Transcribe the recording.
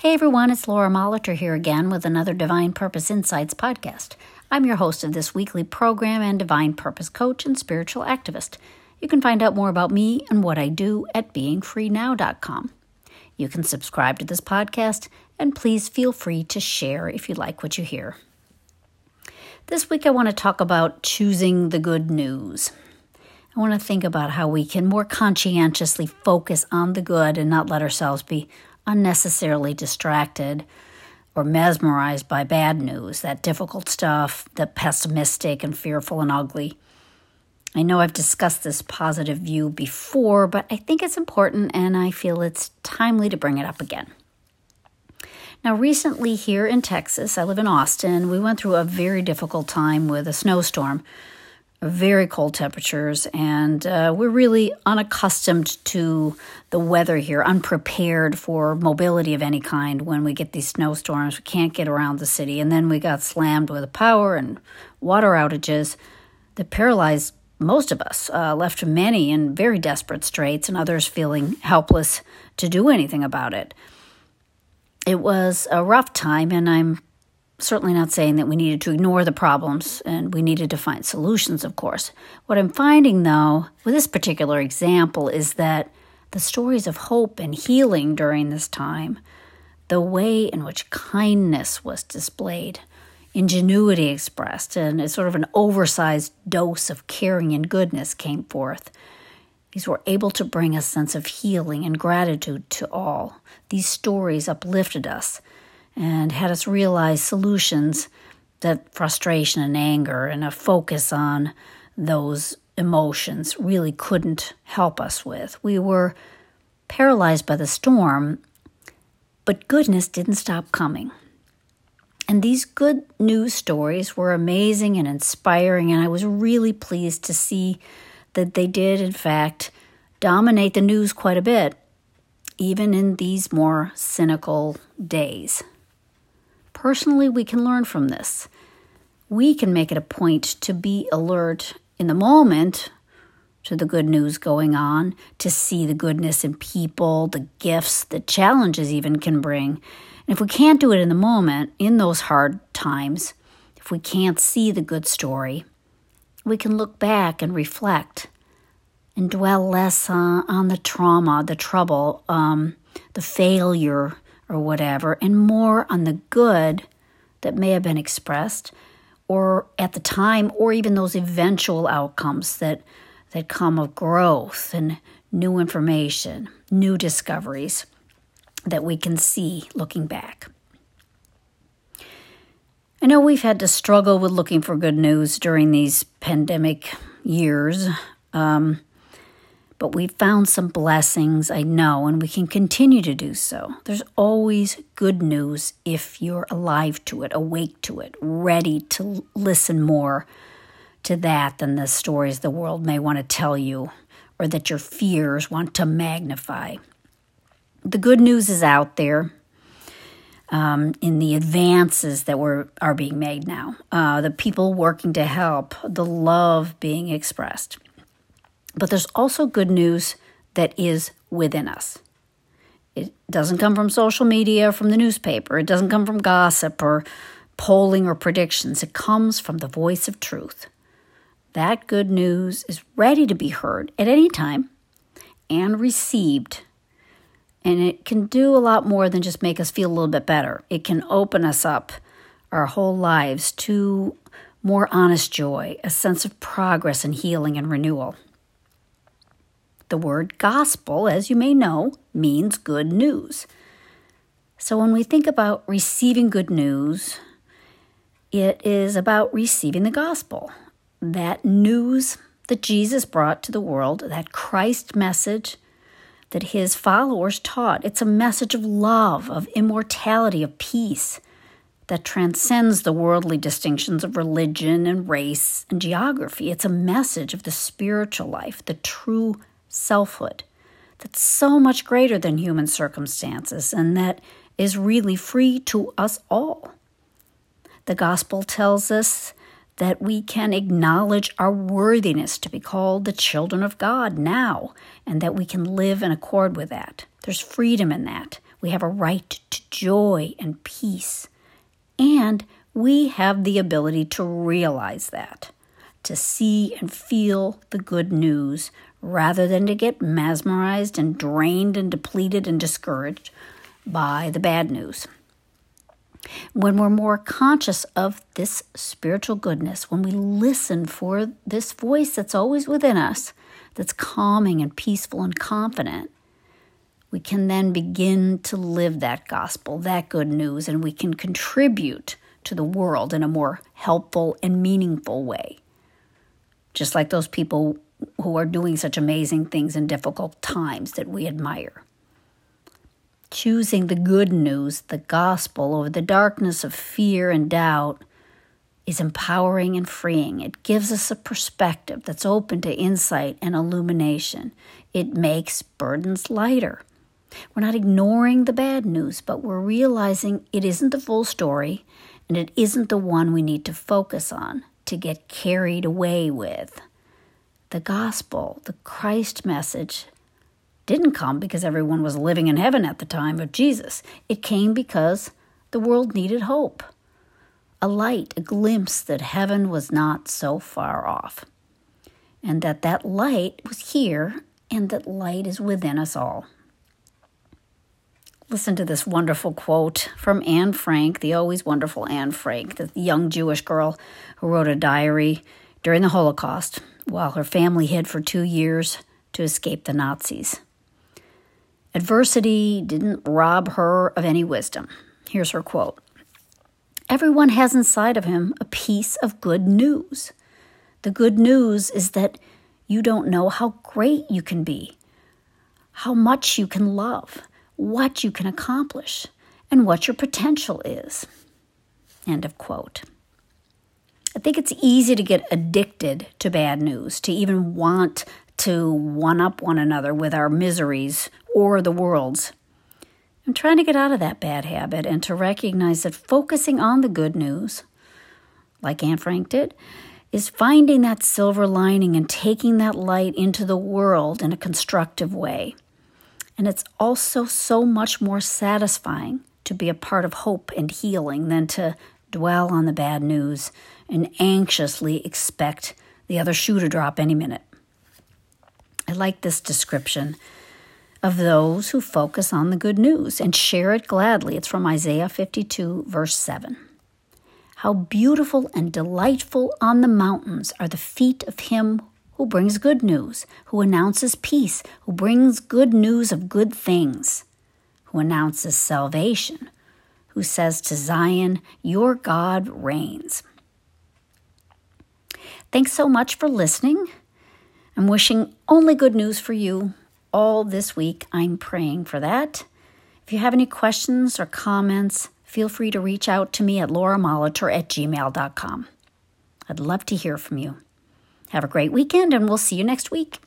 Hey everyone, it's Laura Molitor here again with another Divine Purpose Insights podcast. I'm your host of this weekly program and Divine Purpose coach and spiritual activist. You can find out more about me and what I do at beingfreenow.com. You can subscribe to this podcast, and please feel free to share if you like what you hear. This week I want to talk about choosing the good news. I want to think about how we can more conscientiously focus on the good and not let ourselves be unnecessarily distracted or mesmerized by bad news, that difficult stuff, the pessimistic and fearful and ugly. I know I've discussed this positive view before, but I think it's important and I feel it's timely to bring it up again. Now, recently here in Texas, I live in Austin, we went through a very difficult time with a snowstorm, very cold temperatures, and we're really unaccustomed to the weather here, unprepared for mobility of any kind when we get these snowstorms. We can't get around the city, and then we got slammed with power and water outages that paralyzed most of us, left many in very desperate straits and others feeling helpless to do anything about it. It was a rough time, and I'm certainly not saying that we needed to ignore the problems, and we needed to find solutions, of course. What I'm finding, though, with this particular example is that the stories of hope and healing during this time, the way in which kindness was displayed, ingenuity expressed, and sort of an oversized dose of caring and goodness came forth. These were able to bring a sense of healing and gratitude to all. These stories uplifted us and had us realize solutions that frustration and anger and a focus on those emotions really couldn't help us with. We were paralyzed by the storm, but goodness didn't stop coming. And these good news stories were amazing and inspiring, and I was really pleased to see that they did, in fact, dominate the news quite a bit, even in these more cynical days. Personally, we can learn from this. We can make it a point to be alert in the moment to the good news going on, to see the goodness in people, the gifts, the challenges even can bring. And if we can't do it in the moment, in those hard times, if we can't see the good story, we can look back and reflect and dwell less on the trauma, the trouble, the failure, or whatever, and more on the good that may have been expressed or at the time, or even those eventual outcomes that come of growth and new information, new discoveries that we can see looking back. I know we've had to struggle with looking for good news during these pandemic years, but we found some blessings, I know, and we can continue to do so. There's always good news if you're alive to it, awake to it, ready to listen more to that than the stories the world may want to tell you or that your fears want to magnify. The good news is out there in the advances that are being made now, the people working to help, the love being expressed. But there's also good news that is within us. It doesn't come from social media or from the newspaper. It doesn't come from gossip or polling or predictions. It comes from the voice of truth. That good news is ready to be heard at any time and received. And it can do a lot more than just make us feel a little bit better. It can open us up our whole lives to more honest joy, a sense of progress and healing and renewal. The word gospel, as you may know, means good news. So when we think about receiving good news, it is about receiving the gospel, that news that Jesus brought to the world, that Christ message that his followers taught. It's a message of love, of immortality, of peace that transcends the worldly distinctions of religion and race and geography. It's a message of the spiritual life, the true selfhood that's so much greater than human circumstances and that is really free to us all. The gospel tells us that we can acknowledge our worthiness to be called the children of God now and that we can live in accord with that. There's freedom in that. We have a right to joy and peace. And we have the ability to realize that, to see and feel the good news rather than to get mesmerized and drained and depleted and discouraged by the bad news. When we're more conscious of this spiritual goodness, when we listen for this voice that's always within us, that's calming and peaceful and confident, we can then begin to live that gospel, that good news, and we can contribute to the world in a more helpful and meaningful way. Just like those people who are doing such amazing things in difficult times that we admire. Choosing the good news, the gospel, over the darkness of fear and doubt is empowering and freeing. It gives us a perspective that's open to insight and illumination. It makes burdens lighter. We're not ignoring the bad news, but we're realizing it isn't the full story, and it isn't the one we need to focus on, to get carried away with. The gospel, the Christ message, didn't come because everyone was living in heaven at the time of Jesus. It came because the world needed hope, a light, a glimpse that heaven was not so far off, and that light was here, and that light is within us all. Listen to this wonderful quote from Anne Frank, the always wonderful Anne Frank, the young Jewish girl who wrote a diary during the Holocaust while her family hid for 2 years to escape the Nazis. Adversity didn't rob her of any wisdom. Here's her quote. Everyone has inside of him a piece of good news. The good news is that you don't know how great you can be, how much you can love, what you can accomplish, and what your potential is. End of quote. I think it's easy to get addicted to bad news, to even want to one-up one another with our miseries or the world's. I'm trying to get out of that bad habit and to recognize that focusing on the good news, like Anne Frank did, is finding that silver lining and taking that light into the world in a constructive way. And it's also so much more satisfying to be a part of hope and healing than to dwell on the bad news and anxiously expect the other shoe to drop any minute. I like this description of those who focus on the good news and share it gladly. It's from Isaiah 52, verse 7. How beautiful and delightful on the mountains are the feet of him who brings good news, who announces peace, who brings good news of good things, who announces salvation, who says to Zion, your God reigns. Thanks so much for listening. I'm wishing only good news for you all this week. I'm praying for that. If you have any questions or comments, feel free to reach out to me at lauramolitor@gmail.com. I'd love to hear from you. Have a great weekend, and we'll see you next week.